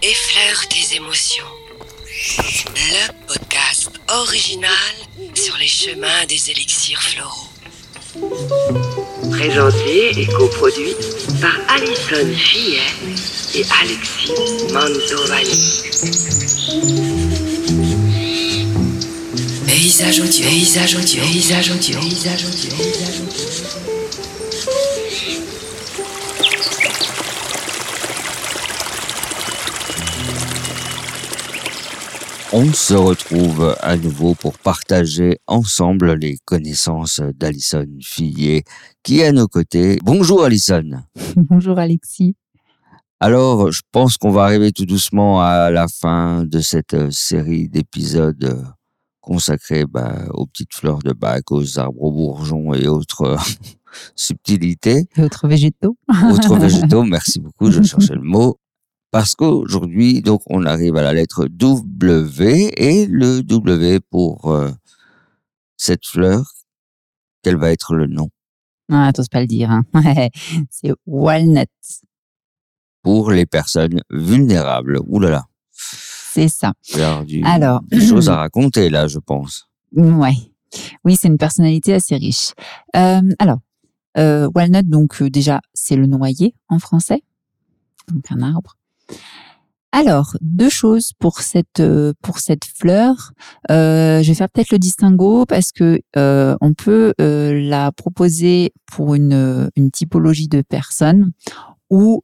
Effleure tes émotions. Le podcast original sur les chemins des élixirs floraux. Présenté et coproduit par Alison Fiet et Alexis Mantovani. Paysage audio. On se retrouve à nouveau pour partager ensemble les connaissances d'Alison Fiet, qui est à nos côtés. Bonjour Alison. Bonjour Alexis. Alors, je pense qu'on va arriver tout doucement à la fin de cette série d'épisodes consacrés aux petites fleurs de bac, aux arbres, bourgeons et autres subtilités. Et autres végétaux. Merci beaucoup, je cherchais le mot. Parce qu'aujourd'hui, donc, on arrive à la lettre W, et le W pour cette fleur, quel va être le nom ? Ah, t'oses pas le dire, hein. C'est Walnut. Pour les personnes vulnérables. Ouh là là. C'est ça. Alors, des choses à raconter, là, je pense. Ouais. Oui, c'est une personnalité assez riche. Walnut, donc, déjà, c'est le noyer en français. Donc, un arbre. Alors, deux choses pour cette fleur. Je vais faire peut-être le distinguo parce que on peut la proposer pour une typologie de personnes ou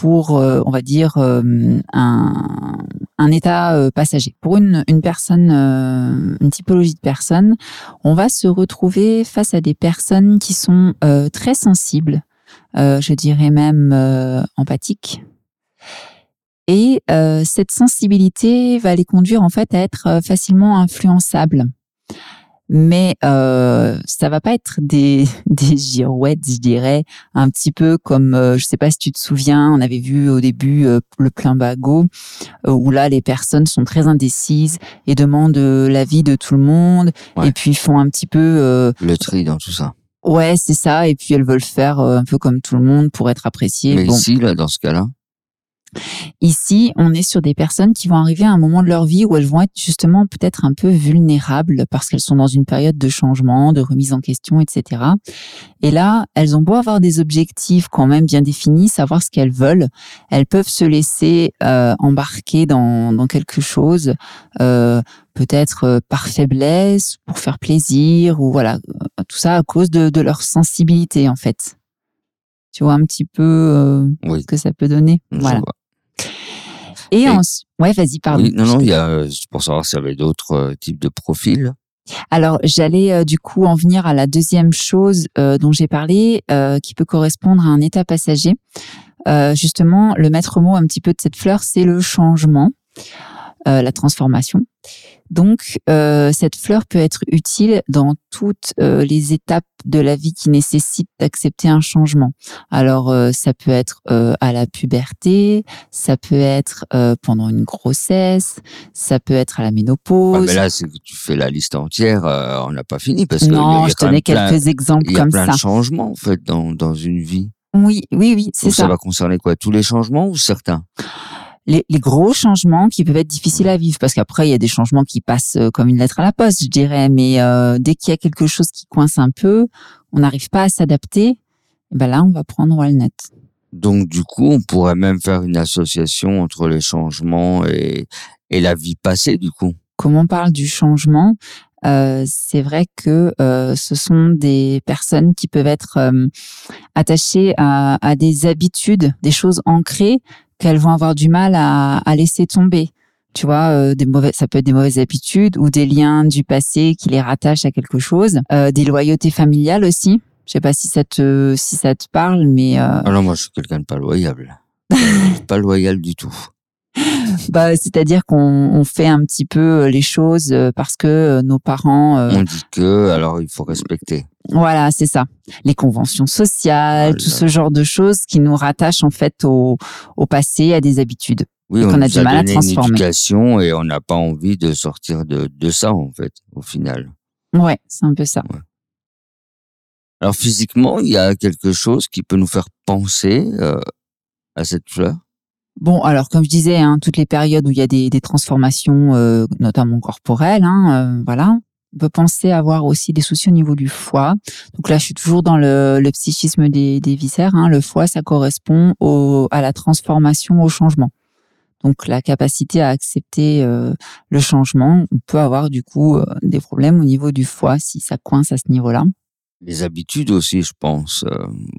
pour on va dire un état passager. Pour une personne, une typologie de personnes, on va se retrouver face à des personnes qui sont très sensibles, je dirais même empathiques. Et cette sensibilité va les conduire en fait à être facilement influençables. Mais ça va pas être des girouettes, je dirais, un petit peu comme, je sais pas si tu te souviens, on avait vu au début le Plumbago, où là les personnes sont très indécises et demandent l'avis de tout le monde, ouais. Et puis font un petit peu... le tri dans tout ça. Ouais, c'est ça, et puis elles veulent faire un peu comme tout le monde pour être appréciées. Mais bon. Ici, là, dans ce cas-là? Ici, on est sur des personnes qui vont arriver à un moment de leur vie où elles vont être justement peut-être un peu vulnérables parce qu'elles sont dans une période de changement, de remise en question, etc. Et là, elles ont beau avoir des objectifs quand même bien définis, savoir ce qu'elles veulent, elles peuvent se laisser embarquer dans quelque chose, peut-être par faiblesse, pour faire plaisir, ou voilà, tout ça à cause de leur sensibilité en fait. Tu vois un petit peu oui. Ce que ça peut donner. Je voilà. Vois. Et ensuite... Ouais, vas-y, pardon. Oui, non, il y a... Pour savoir s'il y avait d'autres types de profils. Alors, j'allais du coup en venir à la deuxième chose dont j'ai parlé, qui peut correspondre à un état passager. Justement, le maître mot un petit peu de cette fleur, c'est le changement, la transformation. Donc, cette fleur peut être utile dans toutes les étapes de la vie qui nécessitent d'accepter un changement. Alors, ça peut être à la puberté, ça peut être pendant une grossesse, ça peut être à la ménopause. Ah, mais là, c'est que tu fais la liste entière, on n'a pas fini parce que non, je tenais quelques exemples comme ça. Il y a plein de changements en fait dans une vie. Oui, c'est donc, ça. Ça va concerner quoi ? Tous les changements ou certains ? Les gros changements qui peuvent être difficiles à vivre, parce qu'après, il y a des changements qui passent comme une lettre à la poste, je dirais. Mais dès qu'il y a quelque chose qui coince un peu, on n'arrive pas à s'adapter, ben là, on va prendre Walnut. Donc, du coup, on pourrait même faire une association entre les changements et la vie passée, du coup. Comme on parle du changement, c'est vrai que ce sont des personnes qui peuvent être attachées à des habitudes, des choses ancrées, qu'elles vont avoir du mal à laisser tomber. Tu vois, ça peut être des mauvaises habitudes ou des liens du passé qui les rattachent à quelque chose. Des loyautés familiales aussi. Je sais pas si ça te parle, mais... Ah non, moi, je suis quelqu'un de pas loyable. Pas loyal du tout. C'est-à-dire qu'on fait un petit peu les choses parce que nos parents... On dit que, alors il faut respecter. Voilà, c'est ça. Les conventions sociales, tout ce genre de choses qui nous rattachent en fait au passé, à des habitudes. Oui, on a du mal à transformer. Une éducation et on n'a pas envie de sortir de ça en fait, au final. Ouais, c'est un peu ça. Ouais. Alors physiquement, il y a quelque chose qui peut nous faire penser à cette fleur. Bon, alors comme je disais, hein, toutes les périodes où il y a des transformations, notamment corporelles, hein, voilà, on peut penser avoir aussi des soucis au niveau du foie. Donc là, je suis toujours dans le psychisme des viscères. Hein. Le foie, ça correspond à la transformation, au changement. Donc la capacité à accepter le changement, on peut avoir du coup des problèmes au niveau du foie si ça coince à ce niveau-là. Les habitudes aussi, je pense,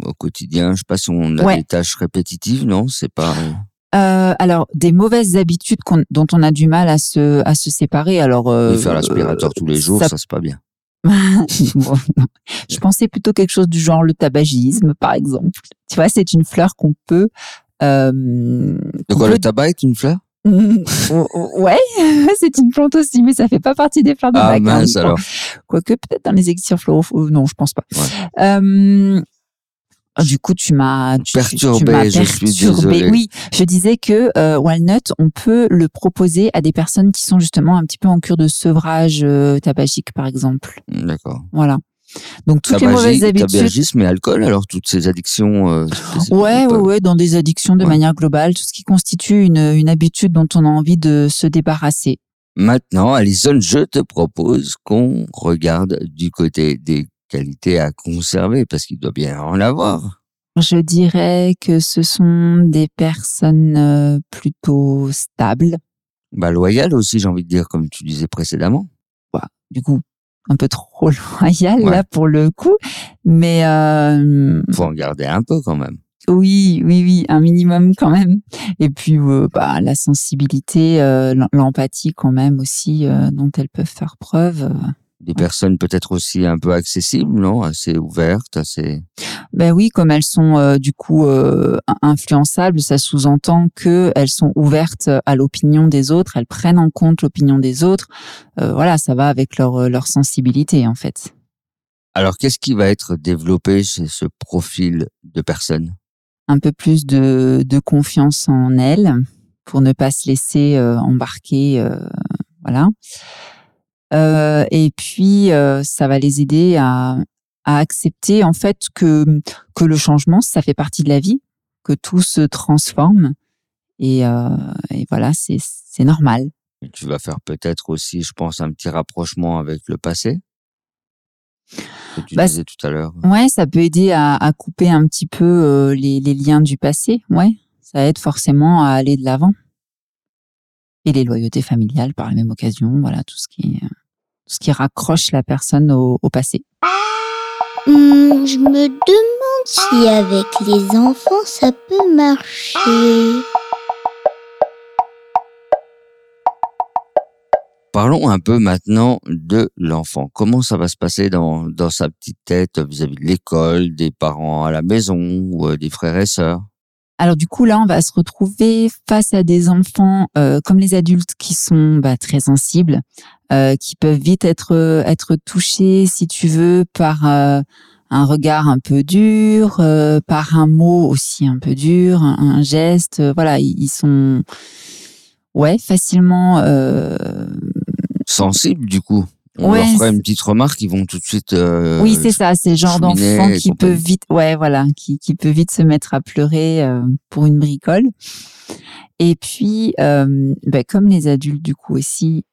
au quotidien. Je ne sais pas si on a des tâches répétitives, non ? C'est pas... Alors, des mauvaises habitudes dont on a du mal à se séparer. Alors, faire l'aspirateur tous les jours, ça c'est pas bien. Bon, je pensais plutôt quelque chose du genre le tabagisme, par exemple. Tu vois, c'est une fleur qu'on peut... Le tabac est une fleur ? Ouais, c'est une plante aussi, mais ça fait pas partie des fleurs de bac. Ah mince alors. Quoique, peut-être dans les églissiers floraux... Non, je pense pas. Ouais. Du coup, tu m'as perturbé. Oui, je disais que Walnut, on peut le proposer à des personnes qui sont justement un petit peu en cure de sevrage tabagique, par exemple. D'accord. Voilà. Donc toutes les mauvaises habitudes. Tabagisme et alcool, alors toutes ces addictions. Dans des addictions de manière globale, tout ce qui constitue une habitude dont on a envie de se débarrasser. Maintenant, Alison, je te propose qu'on regarde du côté des qualité à conserver, parce qu'il doit bien en avoir. Je dirais que ce sont des personnes plutôt stables. Bah, loyales aussi, j'ai envie de dire, comme tu disais précédemment. Bah, du coup, un peu trop loyales, là, pour le coup, mais... Faut en garder un peu, quand même. Oui, un minimum, quand même. Et puis, la sensibilité, l'empathie, quand même, aussi, dont elles peuvent faire preuve... Des personnes peut-être aussi un peu accessibles, non ? Assez ouvertes, assez... Ben oui, comme elles sont influençables, ça sous-entend qu'elles sont ouvertes à l'opinion des autres, elles prennent en compte l'opinion des autres. Ça va avec leur sensibilité, en fait. Alors, qu'est-ce qui va être développé chez ce profil de personne ? Un peu plus de confiance en elles, pour ne pas se laisser embarquer, voilà... et puis, ça va les aider à accepter en fait que le changement, ça fait partie de la vie, que tout se transforme et voilà, c'est normal. Et tu vas faire peut-être aussi, je pense, un petit rapprochement avec le passé que tu disais tout à l'heure. Ouais, ça peut aider à couper un petit peu les liens du passé. Ouais, ça aide forcément à aller de l'avant. Et les loyautés familiales par la même occasion, voilà, tout ce qui raccroche la personne au passé. Je me demande si avec les enfants, ça peut marcher. Parlons un peu maintenant de l'enfant. Comment ça va se passer dans sa petite tête vis-à-vis de l'école, des parents à la maison ou des frères et sœurs ? Alors du coup, là, on va se retrouver face à des enfants comme les adultes qui sont très sensibles, qui peuvent vite être touchés, si tu veux, par un regard un peu dur, par un mot aussi un peu dur, un geste. Voilà, ils sont facilement... sensibles, du coup. On leur fera une petite remarque, ils vont tout de suite. Oui, c'est ça, c'est le genre d'enfant qui peut vite, qui peut vite se mettre à pleurer pour une bricole. Et puis, comme les adultes du coup aussi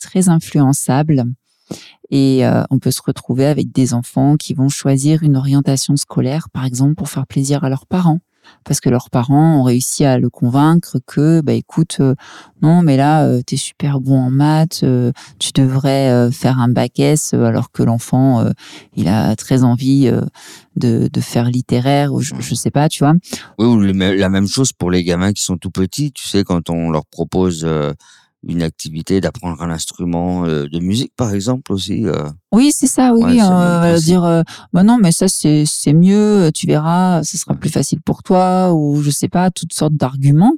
très influençables, et on peut se retrouver avec des enfants qui vont choisir une orientation scolaire, par exemple, pour faire plaisir à leurs parents. Parce que leurs parents ont réussi à le convaincre que, écoute, non, mais là, t'es super bon en maths, tu devrais faire un bac S, alors que l'enfant, il a très envie de faire littéraire, ou je sais pas, tu vois. Oui, ou la même chose pour les gamins qui sont tout petits, tu sais, quand on leur propose une activité d'apprendre un instrument de musique, par exemple, aussi. Oui, c'est ça, oui. Dire, non, mais ça, c'est mieux, tu verras, ce sera plus facile pour toi, ou je sais pas, toutes sortes d'arguments.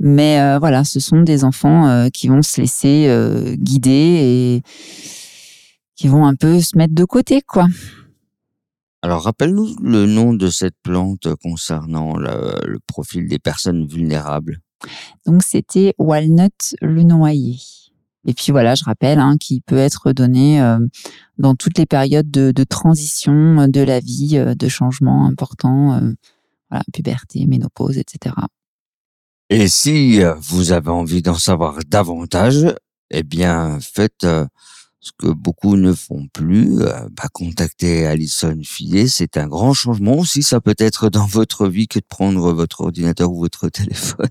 Mais ce sont des enfants qui vont se laisser guider et qui vont un peu se mettre de côté, quoi. Alors, rappelle-nous le nom de cette plante concernant le profil des personnes vulnérables. Donc, c'était Walnut le noyer. Et puis voilà, je rappelle qu'il peut être donné dans toutes les périodes de transition de la vie, de changements importants, puberté, ménopause, etc. Et si vous avez envie d'en savoir davantage, eh bien, faites ce que beaucoup ne font plus, contactez Alison Fiet. C'est un grand changement aussi, ça peut être dans votre vie, que de prendre votre ordinateur ou votre téléphone.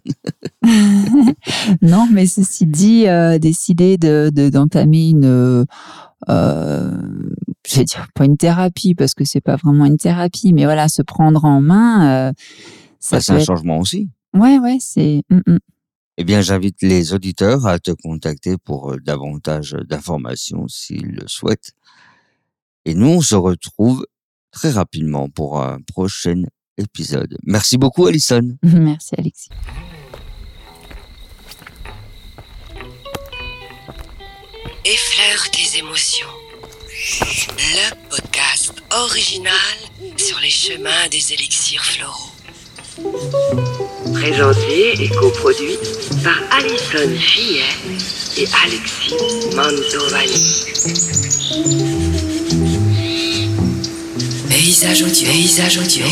Non, mais ceci dit, décider d'entamer une... je vais dire pas une thérapie, parce que c'est pas vraiment une thérapie, mais voilà, se prendre en main... c'est un changement aussi. Ouais, c'est... Eh bien, j'invite les auditeurs à te contacter pour davantage d'informations s'ils le souhaitent. Et nous, on se retrouve très rapidement pour un prochain épisode. Merci beaucoup, Alison. Merci, Alexis. Effleure tes émotions. Le podcast original sur les chemins des élixirs floraux. Présenté et coproduit par Alison Fiet et Alexis Mantovani. Paysage audio.